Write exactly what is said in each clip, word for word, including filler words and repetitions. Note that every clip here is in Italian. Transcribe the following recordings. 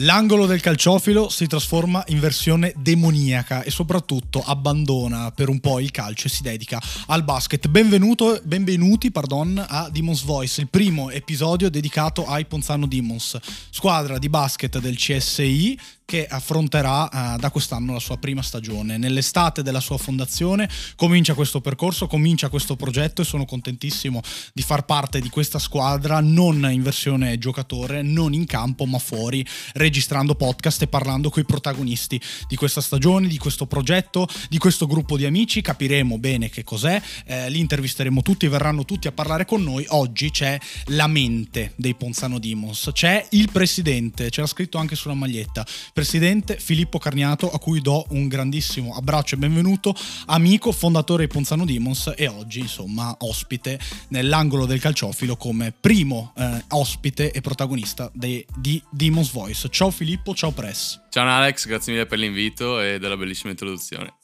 L'angolo del calciofilo si trasforma in versione demoniaca e soprattutto abbandona per un po' il calcio e si dedica al basket. Benvenuto, benvenuti pardon, a Demon's Voice, il primo episodio dedicato ai Ponzano Demons, squadra di basket del C S I che affronterà uh, da quest'anno la sua prima stagione. Nell'estate della sua fondazione comincia questo percorso, comincia questo progetto e sono contentissimo di far parte di questa squadra, non in versione giocatore, non in campo ma fuori, registrando podcast e parlando coi protagonisti di questa stagione, di questo progetto, di questo gruppo di amici. Capiremo bene che cos'è, eh, li intervisteremo tutti, verranno tutti a parlare con noi. Oggi c'è la mente dei Ponzano Demons, c'è il presidente, c'era scritto anche sulla maglietta, presidente Filippo Carniato, a cui do un grandissimo abbraccio e benvenuto, amico, fondatore di Ponzano Demons e oggi insomma ospite nell'angolo del calciofilo come primo eh, ospite e protagonista de, di Demon's Voice. Ciao Filippo, ciao Press. Ciao Alex, grazie mille per l'invito e della bellissima introduzione.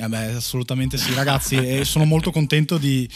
Eh beh, assolutamente sì ragazzi, e sono molto contento di...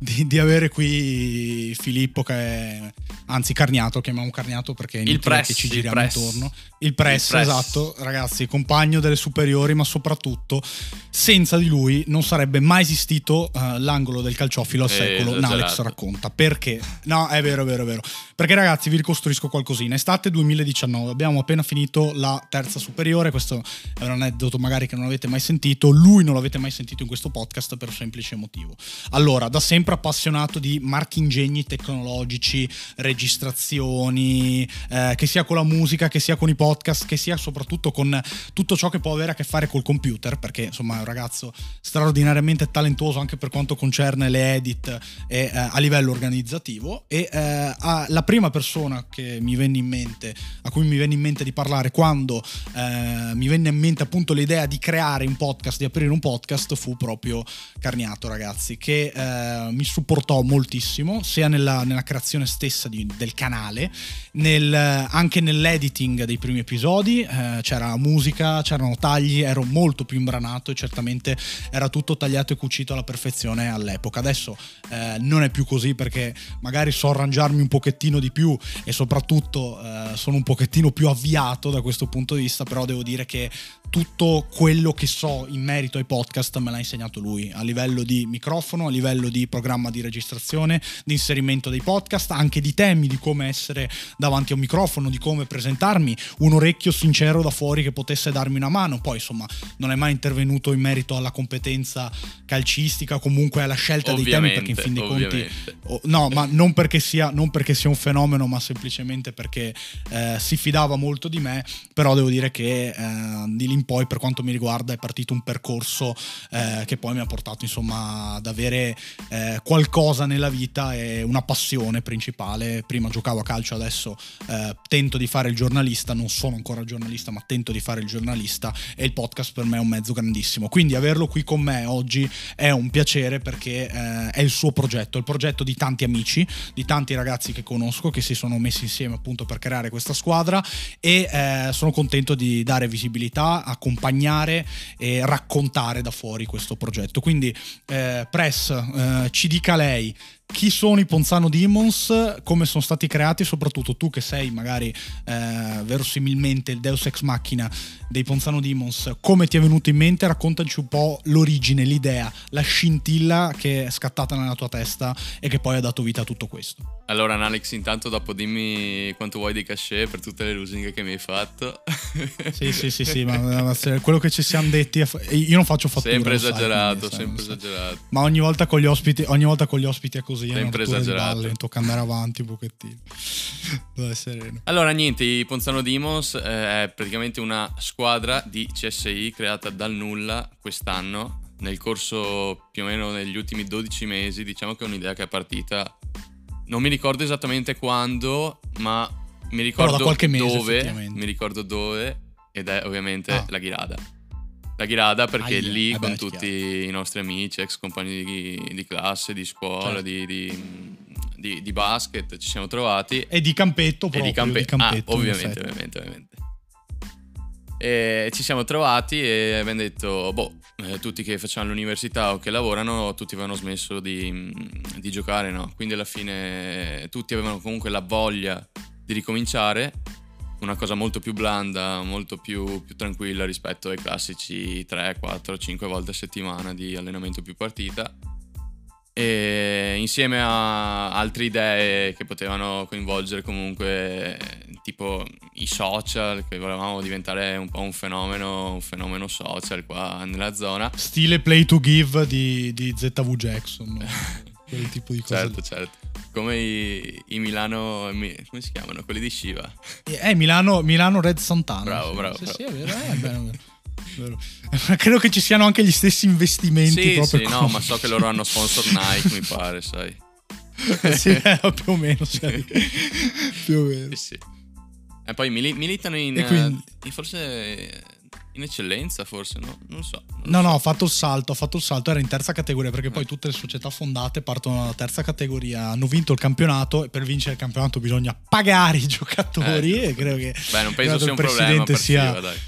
Di, di avere qui Filippo, che è, anzi Carniato, chiamiamo Carniato perché è il press, che ci giriamo il press. intorno il press, il press, esatto ragazzi, compagno delle superiori, ma soprattutto senza di lui non sarebbe mai esistito uh, l'angolo del calciofilo al secolo. Esagerato. Alex racconta perché, no è vero è vero è vero perché ragazzi vi ricostruisco qualcosina. Estate duemiladiciannove, abbiamo appena finito la terza superiore, questo è un aneddoto magari che non avete mai sentito, lui non l'avete mai sentito in questo podcast per un semplice motivo. Allora, da sempre appassionato di marchingegni tecnologici, registrazioni, eh, che sia con la musica, che sia con i podcast, che sia soprattutto con tutto ciò che può avere a che fare col computer, perché insomma è un ragazzo straordinariamente talentuoso anche per quanto concerne le edit e eh, a livello organizzativo. E eh, la prima persona che mi venne in mente, a cui mi venne in mente di parlare quando eh, mi venne in mente appunto l'idea di creare un podcast, di aprire un podcast, fu proprio Carniato ragazzi, che eh, mi supportò moltissimo sia nella, nella creazione stessa di, del canale, nel, anche nell'editing dei primi episodi. Eh, c'era musica, c'erano tagli, ero molto più imbranato e certamente era tutto tagliato e cucito alla perfezione all'epoca. Adesso eh, non è più così perché magari so arrangiarmi un pochettino di più e soprattutto eh, sono un pochettino più avviato da questo punto di vista, però devo dire che tutto quello che so in merito ai podcast me l'ha insegnato lui, a livello di microfono, a livello di programma di registrazione, di inserimento dei podcast, anche di temi, di come essere davanti a un microfono, di come presentarmi, un orecchio sincero da fuori che potesse darmi una mano. Poi insomma non è mai intervenuto in merito alla competenza calcistica, comunque alla scelta ovviamente, dei temi, perché in fin dei ovviamente. conti no, ma non perché sia, non perché sia un fenomeno, ma semplicemente perché eh, si fidava molto di me. Però devo dire che eh, di lì in poi, per quanto mi riguarda, è partito un percorso eh, che poi mi ha portato insomma ad avere eh, qualcosa nella vita e una passione principale. Prima giocavo a calcio, adesso eh, tento di fare il giornalista, non sono ancora giornalista ma tento di fare il giornalista e il podcast per me è un mezzo grandissimo, quindi averlo qui con me oggi è un piacere perché eh, è il suo progetto, è il progetto di tanti amici, di tanti ragazzi che conosco, che si sono messi insieme appunto per creare questa squadra e eh, sono contento di dare visibilità, accompagnare e raccontare da fuori questo progetto. Quindi eh, Press, eh, ci dica lei chi sono i Ponzano Demons, come sono stati creati, soprattutto tu che sei magari eh, verosimilmente il Deus Ex Machina dei Ponzano Demons, come ti è venuto in mente? Raccontaci un po' l'origine, l'idea, la scintilla che è scattata nella tua testa e che poi ha dato vita a tutto questo. Allora Alex, intanto dopo dimmi quanto vuoi di cachet per tutte le lusinghe che mi hai fatto. Sì sì sì sì, ma, ma quello che ci siamo detti, io non faccio fattura. Sempre esagerato, sai, sempre sai, esagerato. Ma ogni volta con gli ospiti, ogni volta con gli ospiti è così. Sempre esagerato, tocca andare avanti un pochettino. Dai, sereno. Allora niente, i Ponzano Demons eh, è praticamente una squadra di C S I creata dal nulla quest'anno, nel corso più o meno negli ultimi dodici mesi. Diciamo che è un'idea che è partita, non mi ricordo esattamente quando, ma mi ricordo dove mese, mi ricordo dove ed è ovviamente ah. la Ghirada. La Ghirada, perché Aia, lì vabbè, con tutti chiaro. i nostri amici, ex compagni di, di classe, di scuola, certo. di, di, di, di basket, ci siamo trovati. E di campetto proprio. E di, campe- di campetto. Ah, ovviamente, ovviamente, ovviamente. E ci siamo trovati e abbiamo detto, boh, tutti che facevano l'università o che lavorano, tutti avevano smesso di, di giocare, no? Quindi alla fine tutti avevano comunque la voglia di ricominciare. una cosa molto più blanda, molto più, più tranquilla rispetto ai classici tre, quattro, cinque volte a settimana di allenamento più partita, e insieme a altre idee che potevano coinvolgere comunque tipo i social, che volevamo diventare un po' un fenomeno un fenomeno social qua nella zona, stile Play to Give di, di Z W Jackson, quel tipo di cose. Certo, certo, come i, i Milano, come si chiamano? Quelli di Shiva. Eh, Milano, Milano Red Santana. Bravo, bravo. Sì, bravo. Sì, è vero, è vero, è vero. Ma credo che ci siano anche gli stessi investimenti. Sì, proprio sì, come... no, ma so che loro hanno sponsor Nike, mi pare, sai. Sì, eh, più o meno, sai. Più o meno. Sì, sì. E poi mili- militano in, quindi... in forse in eccellenza, forse, no? Non so. Non no, so. no, ho fatto il salto, ho fatto il salto, era in terza categoria, perché eh. poi tutte le società fondate partono dalla terza categoria, hanno vinto il campionato e per vincere il campionato bisogna pagare i giocatori, eh, e credo che Beh, non penso sia un problema per sia... Fiva, dai.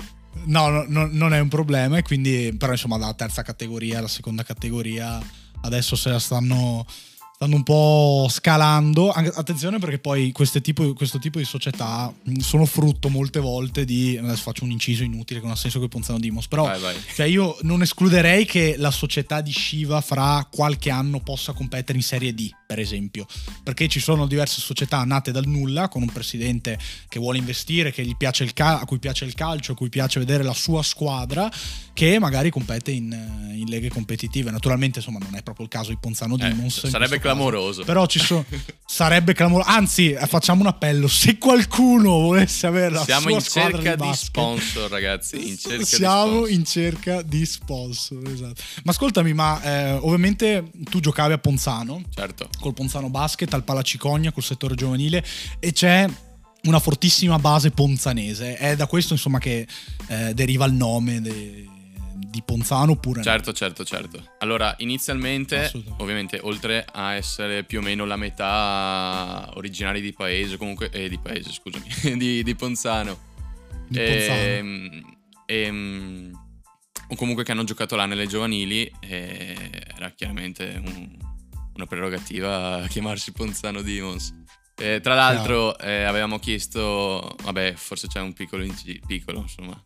No, no, no, non è un problema, e quindi però insomma dalla terza categoria alla seconda categoria adesso se la stanno, stanno un po' scalando. Attenzione, perché poi queste tipo, questo tipo di società sono frutto molte volte di, adesso faccio un inciso inutile che non ha senso, che Ponzano Dimos, però vai, vai. Cioè io non escluderei che la società di Shiva fra qualche anno possa competere in Serie D, per esempio, perché ci sono diverse società nate dal nulla con un presidente che vuole investire, che gli piace il cal- a cui piace il calcio, a cui piace vedere la sua squadra, che magari compete in, in leghe competitive. Naturalmente insomma non è proprio il caso di Ponzano Dimos, eh, sarebbe clamoroso. Però ci sono sarebbe clamoroso. Anzi, facciamo un appello: se qualcuno volesse avere la siamo sua squadra di basket, sponsor, ragazzi, in cerca siamo di sponsor. in cerca di sponsor, esatto. Ma ascoltami, ma eh, ovviamente tu giocavi a Ponzano, certo, col Ponzano Basket, al Palacicogna, col settore giovanile, e c'è una fortissima base ponzanese. È da questo insomma che eh, deriva il nome de- di Ponzano, oppure certo, no? certo, certo. Allora, inizialmente, ovviamente, oltre a essere più o meno la metà originari di paese, comunque eh, di paese, scusami, di, di Ponzano, di Ponzano. E, e, o comunque che hanno giocato là nelle giovanili, e era chiaramente un, una prerogativa chiamarsi Ponzano Demons. E, tra l'altro, no. eh, avevamo chiesto, vabbè, forse c'è un piccolo inc- piccolo, insomma.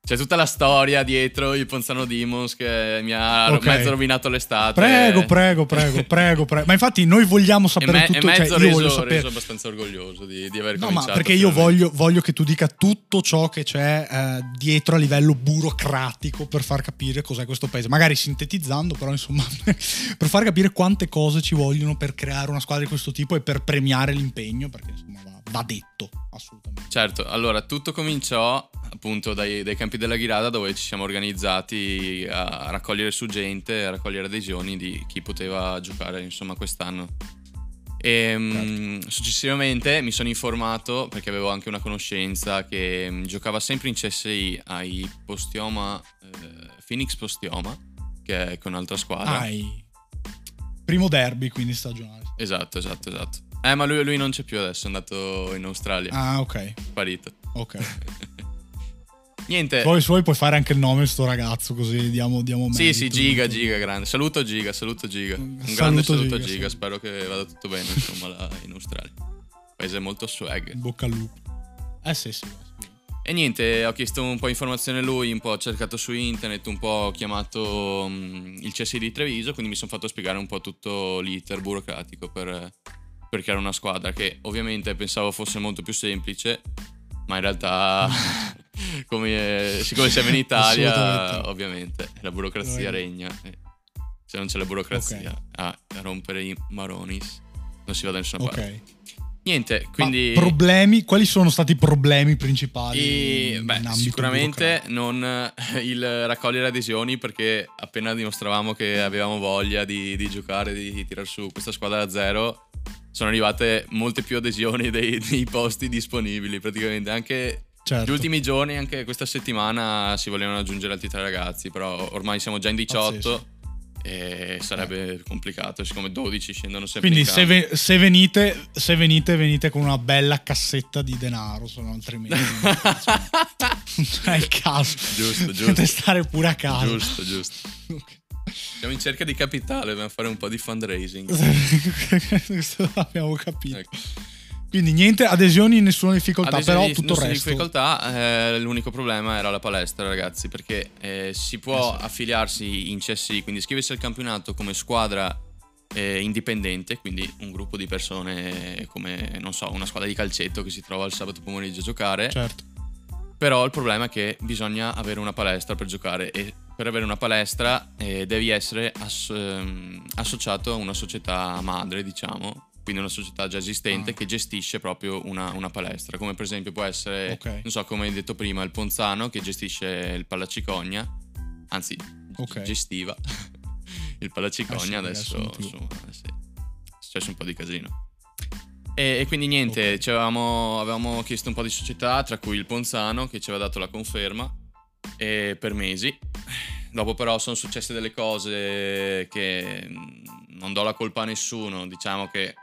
C'è tutta la storia dietro il Ponzano Demons che mi ha okay. mezzo rovinato l'estate. Prego, prego, prego, prego, prego. Ma infatti noi vogliamo sapere me, tutto. E mezzo cioè, reso, io voglio sapere... reso abbastanza orgoglioso di, di aver no, cominciato. No, ma perché finalmente. io voglio, voglio che tu dica tutto ciò che c'è eh, dietro a livello burocratico per far capire cos'è questo paese. Magari sintetizzando, però insomma, per far capire quante cose ci vogliono per creare una squadra di questo tipo e per premiare l'impegno, perché insomma va, va detto, assolutamente. Certo, allora tutto cominciò appunto dai, dai campi della Ghirada, dove ci siamo organizzati a raccogliere suggente, a raccogliere adesioni di chi poteva giocare insomma quest'anno. E certo. Successivamente mi sono informato, perché avevo anche una conoscenza che giocava sempre in C S I ai Postioma, eh, Phoenix Postioma, che è con un'altra squadra. Ai. Primo derby quindi stagionale. Esatto, esatto, esatto. Eh, ma lui, lui non c'è più adesso, è andato in Australia. Ah, ok. Sparito. Ok. Niente. Poi suoi puoi fare anche il nome sto ragazzo, così diamo, diamo merito. Sì, sì, Giga, tutto. Giga, grande. Saluto Giga, saluto Giga. Un saluto grande saluto a Giga, Giga. Spero che vada tutto bene, insomma, là in Australia. Paese molto swag. Bocca al lupo. Eh sì, sì, sì. E niente, ho chiesto un po' di informazione a lui, un po' ho cercato su internet, un po' ho chiamato mh, il C S I di Treviso, quindi mi sono fatto spiegare un po' tutto l'iter burocratico per, per creare una squadra, che ovviamente pensavo fosse molto più semplice, ma in realtà... Come, siccome siamo in Italia, ovviamente la burocrazia regna. Se non c'è la burocrazia okay. a rompere i maronis, non si va da nessuna parte. Okay. Niente, quindi. Ma problemi? Quali sono stati i problemi principali? E, beh, sicuramente non il raccogliere adesioni, perché appena dimostravamo che avevamo voglia di, di giocare, di tirar su questa squadra da zero, sono arrivate molte più adesioni dei, dei posti disponibili, praticamente anche. Certo. Gli ultimi giorni, anche questa settimana, si volevano aggiungere altri tre ragazzi, però ormai siamo già in diciotto oh, sì, sì. e sarebbe eh. complicato, siccome dodici scendono sempre. Quindi se, ve- se, venite, se venite, venite con una bella cassetta di denaro, se no altrimenti non è il caso. Giusto, giusto. Potete stare pure a casa. Giusto, giusto. Okay. Siamo in cerca di capitale, dobbiamo fare un po' di fundraising. Questo l'abbiamo capito. Ecco. Quindi niente adesioni, nessuna difficoltà, adesioni, però tutto il resto. Difficoltà, eh, l'unico problema era la palestra, ragazzi, perché eh, si può eh sì. affiliarsi in C S I, quindi iscriversi al campionato come squadra eh, indipendente, quindi un gruppo di persone come, non so, una squadra di calcetto che si trova il sabato pomeriggio a giocare. Certo. Però il problema è che bisogna avere una palestra per giocare e per avere una palestra eh, devi essere asso associato a una società madre, diciamo. Quindi una società già esistente ah. che gestisce proprio una, una palestra, come per esempio può essere, okay. non so, come hai detto prima, il Ponzano, che gestisce il Palacicogna, anzi okay. gestiva il Palacicogna, ah, sì, adesso insomma, sì, è successo un po' di casino. E, e quindi niente, okay. ci avevamo, avevamo chiesto un po' di società, tra cui il Ponzano, che ci aveva dato la conferma e per mesi. Dopo però sono successe delle cose che non do la colpa a nessuno, diciamo che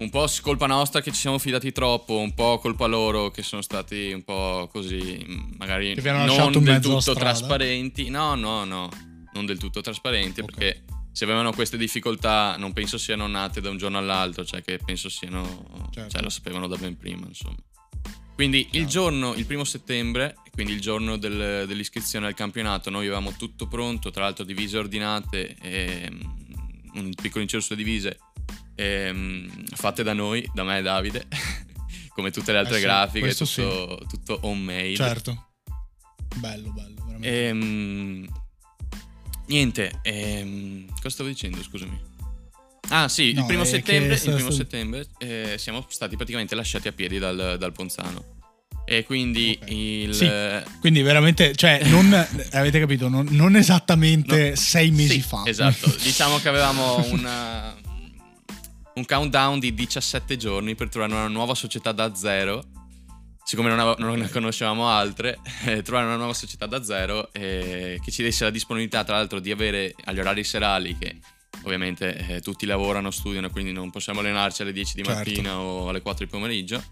un po' colpa nostra che ci siamo fidati troppo, un po' colpa loro che sono stati un po' così, magari non del tutto trasparenti. No, no, no, non del tutto trasparenti, okay. perché se avevano queste difficoltà non penso siano nate da un giorno all'altro, cioè che penso siano, certo. cioè lo sapevano da ben prima, insomma. Quindi certo. il giorno, il primo settembre, quindi il giorno del, dell'iscrizione al campionato, noi avevamo tutto pronto, tra l'altro divise ordinate, e, un piccolo incendio sulle divise, Ehm, fatte da noi, da me e Davide, come tutte le altre eh sì, grafiche, tutto, sì. tutto homemade. Certo. Bello, bello, veramente. Ehm, niente, ehm, cosa stavo dicendo, scusami? Ah sì, no, il primo settembre, il primo settembre eh, siamo stati praticamente lasciati a piedi dal, dal Ponzano. E quindi okay. il... Sì, quindi veramente, cioè, non, avete capito, non, non esattamente no, sei mesi sì, fa. Esatto, diciamo che avevamo una... un countdown di diciassette giorni per trovare una nuova società da zero, siccome non, avevo, non ne conoscevamo altre, eh, trovare una nuova società da zero eh, che ci desse la disponibilità, tra l'altro, di avere agli orari serali, che ovviamente eh, tutti lavorano, studiano, quindi non possiamo allenarci alle dieci di certo. mattina o alle quattro di pomeriggio,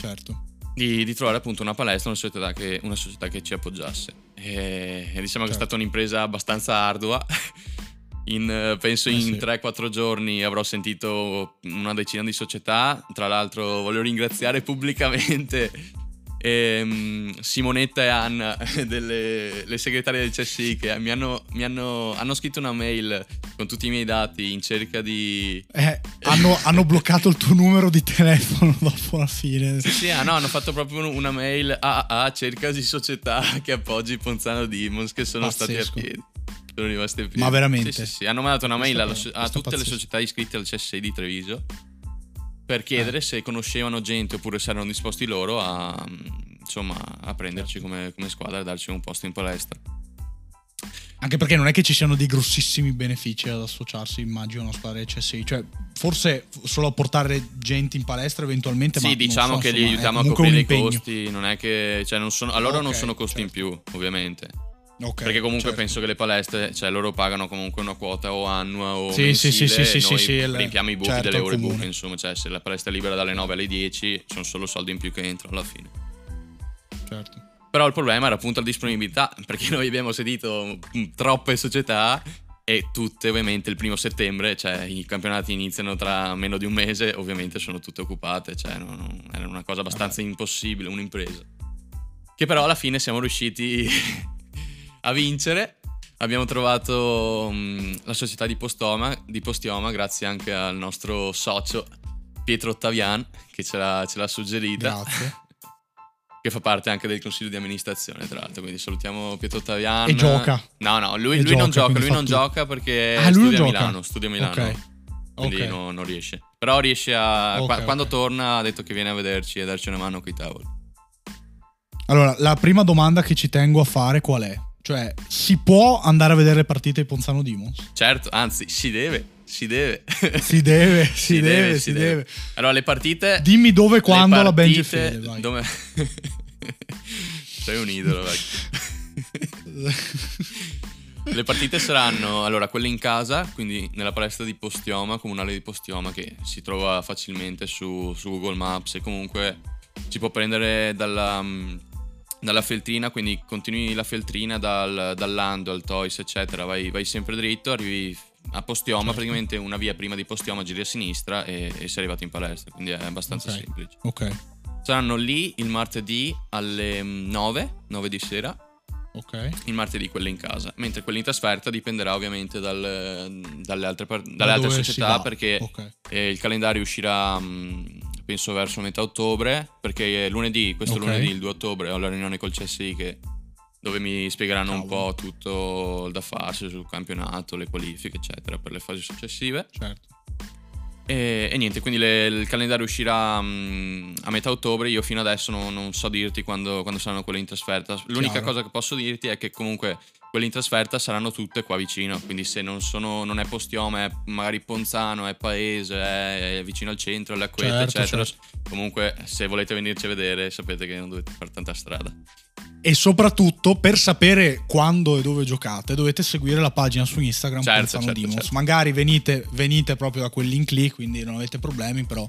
certo. di, di trovare appunto una palestra, una società che, una società che ci appoggiasse. E, e diciamo certo. che è stata un'impresa abbastanza ardua. In, penso eh in sì. tre quattro giorni avrò sentito una decina di società. Tra l'altro voglio ringraziare pubblicamente ehm, Simonetta e Anna, delle, le segretarie del C S I, che mi, hanno, mi hanno, hanno scritto una mail con tutti i miei dati in cerca di... Eh, hanno, hanno bloccato il tuo numero di telefono dopo la fine. Sì, sì ah, no, hanno fatto proprio una mail a, a, a cerca di società che appoggi Ponzano Demons, che sono Pazzesco. stati a piedi. Sono rimaste più. Ma veramente? Sì, sì, sì. Hanno mandato una mail a, a tutte le società iscritte al C S I di Treviso per chiedere eh. se conoscevano gente oppure se erano disposti loro a, insomma, a prenderci come, come squadra e darci un posto in palestra. Anche perché non è che ci siano dei grossissimi benefici ad associarsi, immagino, a una squadra del C S I. Cioè, forse solo a portare gente in palestra eventualmente. Sì, ma diciamo so, che insomma, li aiutiamo a coprire i costi. Non è che, cioè, non sono, a loro okay, non sono costi certo. in più, ovviamente. Okay, perché comunque certo. penso che le palestre, cioè loro pagano comunque una quota o annua o sì, mensile, sì, sì, sì, noi sì, riempiamo i buchi certo, delle ore buche, insomma, cioè se la palestra è libera dalle nove alle dieci sono solo soldi in più che entrano alla fine. Certo. Però il problema era appunto la disponibilità, perché noi abbiamo sedito troppe società e tutte ovviamente il primo settembre, cioè i campionati iniziano tra meno di un mese, ovviamente sono tutte occupate, cioè non, non, era una cosa abbastanza allora. impossibile, un'impresa. Che però alla fine siamo riusciti... a vincere. Abbiamo trovato mh, la società di Postoma, di Postioma, grazie anche al nostro socio Pietro Ottavian, che ce l'ha, ce l'ha suggerita. Grazie. Che fa parte anche del consiglio di amministrazione, tra l'altro, quindi salutiamo Pietro Ottavian. E gioca. No, no, lui, lui gioca, non gioca, lui non tutto. gioca perché ah, studia, gioca. Milano, studia a Milano, okay. quindi okay. No, non riesce. Però riesce a... Okay, qua, quando okay. torna ha detto che viene a vederci e a darci una mano coi tavoli. Allora, la prima domanda che ci tengo a fare qual è? Cioè, si può andare a vedere le partite di Ponzano Demons? Certo, anzi, si deve, si deve. Si deve, si, si deve, deve, si deve. deve. Allora, le partite... Dimmi dove e quando partite, la Benji Fede, vai. Dove... Sei un idolo, vecchio. Le partite saranno, allora, quelle in casa, quindi nella palestra di Postioma, comunale di Postioma, che si trova facilmente su, su Google Maps e comunque si può prendere dalla... dalla Feltrina, quindi continui la Feltrina dal, dall'Ando al Toys eccetera, vai, vai sempre dritto, arrivi a Postioma, praticamente una via prima di Postioma, giri a sinistra e, e sei arrivato in palestra, quindi è abbastanza okay. semplice. Ok. Saranno lì il martedì alle nove, nove di sera. Ok. Il martedì quelle in casa, mentre quelle in trasferta dipenderà ovviamente dal, dalle altre, dalle altre società, perché okay. eh, il calendario uscirà mh, penso verso metà ottobre, perché lunedì, questo okay. lunedì, il due ottobre, ho la riunione col C S I che... dove mi spiegheranno Cavolo. un po' tutto da farsi sul campionato, le qualifiche, eccetera, per le fasi successive. Certo. E, e niente, quindi le, il calendario uscirà mh, a metà ottobre. Io fino adesso non, non so dirti quando, quando saranno quelle in trasferta. L'unica Chiaro. cosa che posso dirti è che comunque quelle in trasferta saranno tutte qua vicino. Quindi se non sono, non è Postioma, è magari Ponzano, è Paese, è, è vicino al centro, alla Queta, certo, eccetera. Certo. Comunque, se volete venirci a vedere, sapete che non dovete fare tanta strada. E soprattutto, per sapere quando e dove giocate, dovete seguire la pagina su Instagram, certo, Ponzano certo, Demons. Certo. Magari venite, venite proprio da quel link lì, quindi non avete problemi, però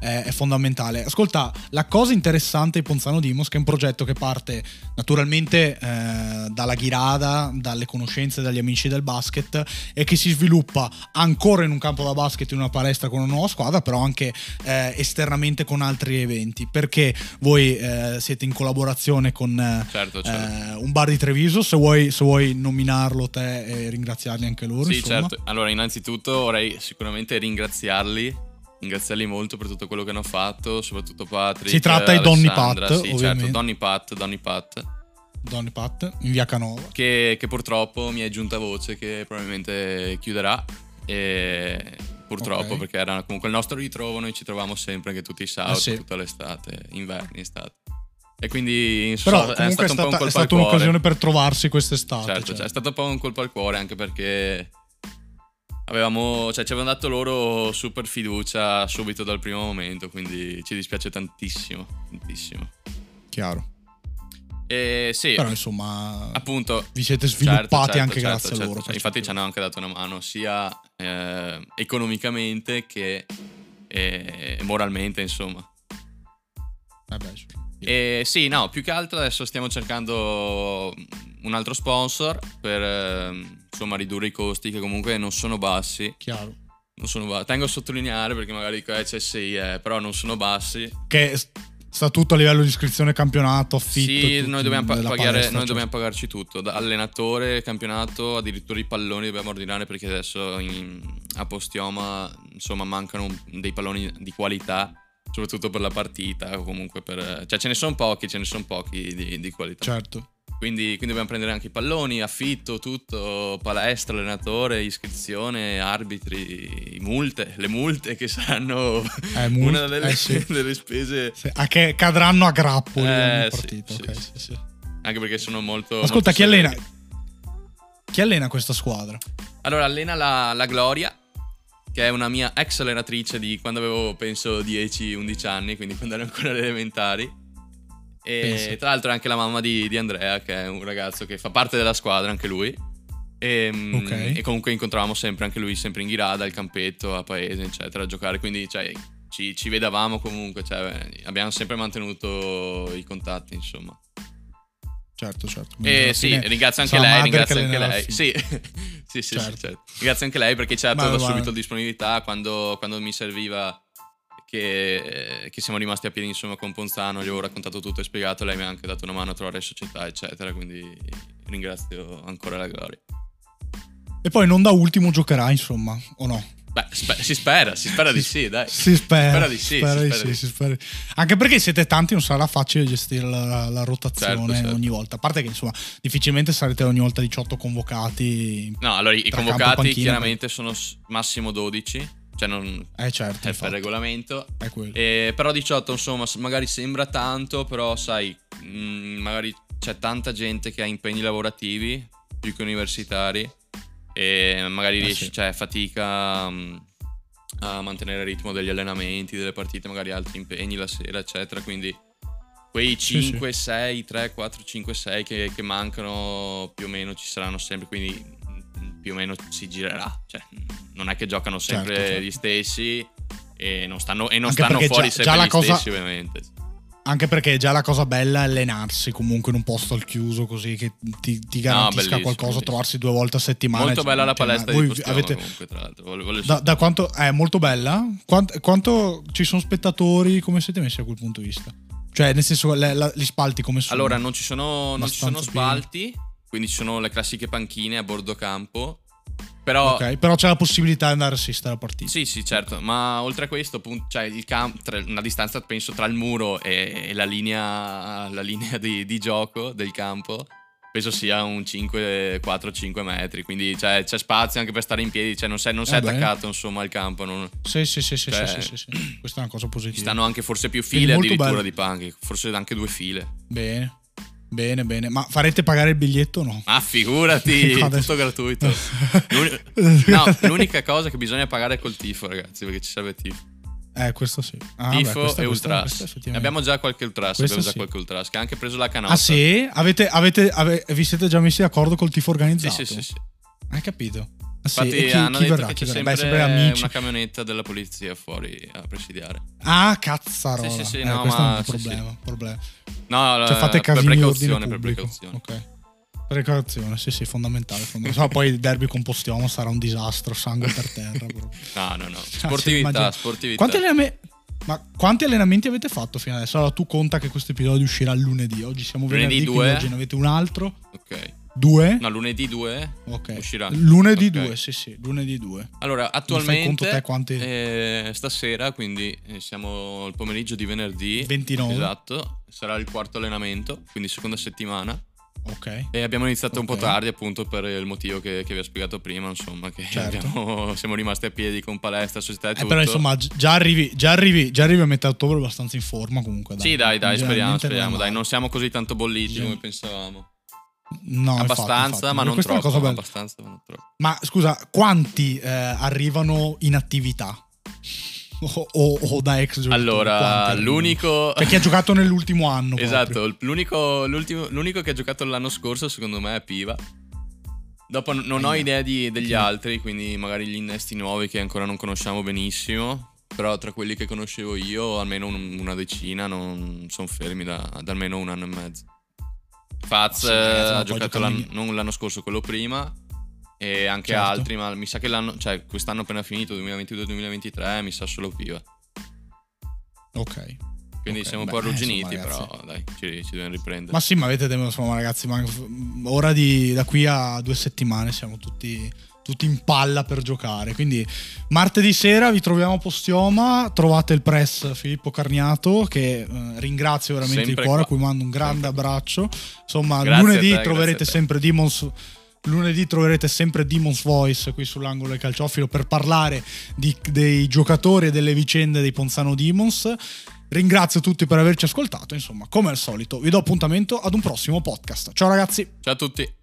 è fondamentale. Ascolta, la cosa interessante di Ponzano Demons, che è un progetto che parte naturalmente eh, dalla ghirada, dalle conoscenze, dagli amici del basket, e che si sviluppa ancora in un campo da basket, in una palestra con una nuova squadra, però anche eh, esternamente con altri eventi, perché voi eh, siete in collaborazione con certo, certo. Eh, un bar di Treviso, se vuoi, se vuoi nominarlo te e ringraziarli anche loro. Sì, insomma. certo. Allora, innanzitutto vorrei sicuramente ringraziarli Ringraziarli molto per tutto quello che hanno fatto, soprattutto Patrick. Si tratta di Donny Pat, sì, ovviamente. certo, Donny Pat, Donny Pat. Donny Pat in via Canova. Che, che purtroppo mi è giunta voce che probabilmente chiuderà. E purtroppo, okay. perché era comunque il nostro ritrovo, noi ci trovavamo sempre anche tutti i sabato, eh sì. tutta l'estate, inverni, estate. E quindi insomma, Però, è stato è stata, un po' un colpo al cuore. È stata un'occasione per trovarsi quest'estate. Certo, cioè. Cioè, è stato un po' un colpo al cuore, anche perché avevamo, cioè, ci avevano dato loro super fiducia subito dal primo momento, quindi ci dispiace tantissimo, tantissimo. Chiaro. E sì, però insomma, appunto, vi siete sviluppati certo, certo, anche certo, grazie certo, a loro. Certo. Infatti ci hanno anche dato una mano sia eh, economicamente che eh, moralmente, insomma. Vabbè, certo. E sì, no, più che altro adesso stiamo cercando un altro sponsor per eh, insomma ridurre i costi, che comunque non sono bassi. Chiaro. Non sono bassi. Tengo a sottolineare, perché magari dico eh, C S I, eh, però non sono bassi. Che sta tutto a livello di iscrizione campionato, affitto. Sì, noi dobbiamo pagare, palestra, noi cioè. dobbiamo pagarci tutto, da allenatore, campionato, addirittura i palloni dobbiamo ordinare, perché adesso in, a Postioma insomma mancano dei palloni di qualità, soprattutto per la partita, o comunque per, cioè ce ne sono pochi, ce ne sono pochi di, di qualità. Certo. Quindi, quindi dobbiamo prendere anche i palloni, affitto, tutto, palestra, allenatore, iscrizione, arbitri, multe, le multe che saranno eh, mul- una delle, eh, sì. delle spese sì, a che cadranno a grappoli eh, sì, sì, okay. sì, sì. Anche perché sono molto... Ascolta, molto chi severi. allena? Chi allena questa squadra? Allora, allena la, la Gloria, che è una mia ex allenatrice di quando avevo penso dieci undici anni, quindi quando ero ancora alle elementari. E Penso. tra l'altro è anche la mamma di, di Andrea, che è un ragazzo che fa parte della squadra anche lui, e, okay. e comunque incontravamo sempre anche lui, sempre in ghirada, al campetto, a Paese, eccetera, a giocare, quindi cioè, ci, ci vedavamo comunque, cioè, abbiamo sempre mantenuto i contatti, insomma. Certo, certo. E sì, ringrazio anche lei, ringrazio anche lei. Sì. sì, sì, certo. sì, certo. Ringrazio anche lei, perché ci ha dato subito disponibilità quando, quando mi serviva. Che, che siamo rimasti a piedi insomma con Ponzano, gli ho raccontato tutto e spiegato, lei mi ha anche dato una mano a trovare società, eccetera, quindi ringrazio ancora la Gloria. E poi non da ultimo giocherà, insomma, o no? Beh, sper- si spera, si spera di sì, dai. Si spera, si spera di sì, si spera. Anche perché siete tanti, non sarà facile gestire la, la, la rotazione certo, certo. ogni volta. A parte che, insomma, difficilmente sarete ogni volta diciotto convocati. No, allora i convocati campo, panchina, chiaramente sono massimo dodici. Cioè non eh certo, è per regolamento è eh, però diciotto insomma magari sembra tanto, però sai mh, magari c'è tanta gente che ha impegni lavorativi più che universitari e magari eh riesce, sì. cioè, fatica mh, a mantenere il ritmo degli allenamenti, delle partite, magari altri impegni la sera, eccetera, quindi quei cinque, sì, sei, sì. tre, quattro, cinque, sei che, che mancano più o meno ci saranno sempre, quindi più o meno si girerà, cioè non è che giocano sempre certo, certo. gli stessi e non stanno, e non stanno fuori già, sempre già gli cosa, stessi ovviamente. Anche perché già la cosa bella è allenarsi comunque in un posto al chiuso, così che ti, ti garantisca no, qualcosa, bellissimo. Trovarsi due volte a settimana. Molto bella la palestra di Postiano avete... comunque, tra l'altro. Volevo, volevo... Da, da quanto è molto bella? Quanto, quanto ci sono spettatori? Come siete messi a quel punto di vista? Cioè, nel senso, le, la, gli spalti come sono? Allora, non ci sono, non ci sono spalti, pieni. Quindi ci sono le classiche panchine a bordo campo. Però, okay, però c'è la possibilità di andare a assistere alla partita. Sì, sì, certo. Ma oltre a questo, appunto, c'è il camp- tra, una distanza, penso, tra il muro e, e la linea, la linea di, di gioco del campo. Penso sia un quattro cinque metri. Quindi cioè, c'è spazio anche per stare in piedi. Cioè, non sei, non sei attaccato insomma al campo. Non... Sì, sì, sì, sì, cioè, sì, sì, sì, sì. Questa è una cosa positiva. Ci stanno anche forse più file addirittura bello. Di panchi. Forse anche due file. Bene. Bene, bene. Ma farete pagare il biglietto o no? Ah, figurati, no, tutto gratuito. No, l'unica cosa che bisogna pagare è col tifo, ragazzi, perché ci serve tifo. Eh, questo sì. Ah, tifo beh, e ultras. Abbiamo già qualche ultras, abbiamo già sì. qualche ultras che ha anche preso la canotta. Ah sì? Avete, avete, ave, vi siete già messi d'accordo col tifo organizzato? Sì, sì, sì. sì. Hai capito? Ah, sì. Infatti, e chi, hanno chi detto verrà, che c'è sempre, beh, sempre amici. Una camionetta della polizia fuori a presidiare. Ah, cazzarola. Sì, sì, sì, eh, no, questo ma... è un problema, sì, sì. problema. No, cioè, fate per precauzione, per precauzione. Okay. Precauzione, sì, sì, fondamentale. fondamentale. Poi il derby con Postiamo sarà un disastro, sangue per terra. Proprio. No, no, no. Sportività, ah, sì, sportività. Quanti allenamenti... Ma quanti allenamenti avete fatto fino adesso? Allora, tu conta che questo episodio uscirà lunedì. Oggi siamo venerdì, quindi oggi ne avete un altro. Ok. Due? No, lunedì due okay. uscirà. Lunedì okay. due, sì, sì, lunedì due. Allora, attualmente fai conto te quanti... eh, stasera, quindi eh, siamo il pomeriggio di venerdì ventinove. Esatto, sarà il quarto allenamento, quindi seconda settimana. Ok. E abbiamo iniziato okay. un po' tardi, appunto, per il motivo che, che vi ho spiegato prima, insomma, che certo. abbiamo, siamo rimasti a piedi con palestra, società e tutto. Eh, però insomma, già arrivi, già arrivi, già arrivi a metà ottobre abbastanza in forma comunque, dai. Sì, dai, dai, speriamo, speriamo, dai, non siamo così tanto bolliti sì. come pensavamo. No, abbastanza, infatti, infatti. Ma non troppo, cosa abbastanza, ma non troppo. Ma scusa, quanti eh, arrivano in attività? O, o, o da ex giocatore? Allora, l'unico... Cioè, chi ha giocato nell'ultimo anno. Esatto, l'unico, l'unico che ha giocato l'anno scorso, secondo me, è Piva. Dopo non eh, ho idea di, degli sì. altri, quindi magari gli innesti nuovi che ancora non conosciamo benissimo. Però tra quelli che conoscevo io, almeno un, una decina, non sono fermi da, da almeno un anno e mezzo. Faz sì, ha giocato l'anno, non l'anno scorso, quello prima, e anche certo. altri, ma mi sa che l'anno, cioè quest'anno appena finito, duemilaventidue duemilaventitré, mi sa solo Piva. Ok. Quindi okay, siamo beh, un po' arrugginiti, insomma, però dai, ci, ci dobbiamo riprendere. Ma sì, ma avete tempo, insomma, ragazzi, ma ora di, da qui a due settimane siamo tutti... tutti in palla per giocare, quindi martedì sera vi troviamo a Postioma, trovate il press Filippo Carniato, che eh, ringrazio veramente sempre di cuore, qua. A cui mando un grande sempre. Abbraccio, insomma grazie lunedì te, troverete sempre Demons lunedì troverete sempre Demons Voice qui sull'angolo del calciofilo per parlare di, dei giocatori e delle vicende dei Ponzano Demons. Ringrazio tutti per averci ascoltato, insomma come al solito vi do appuntamento ad un prossimo podcast. Ciao ragazzi, ciao a tutti.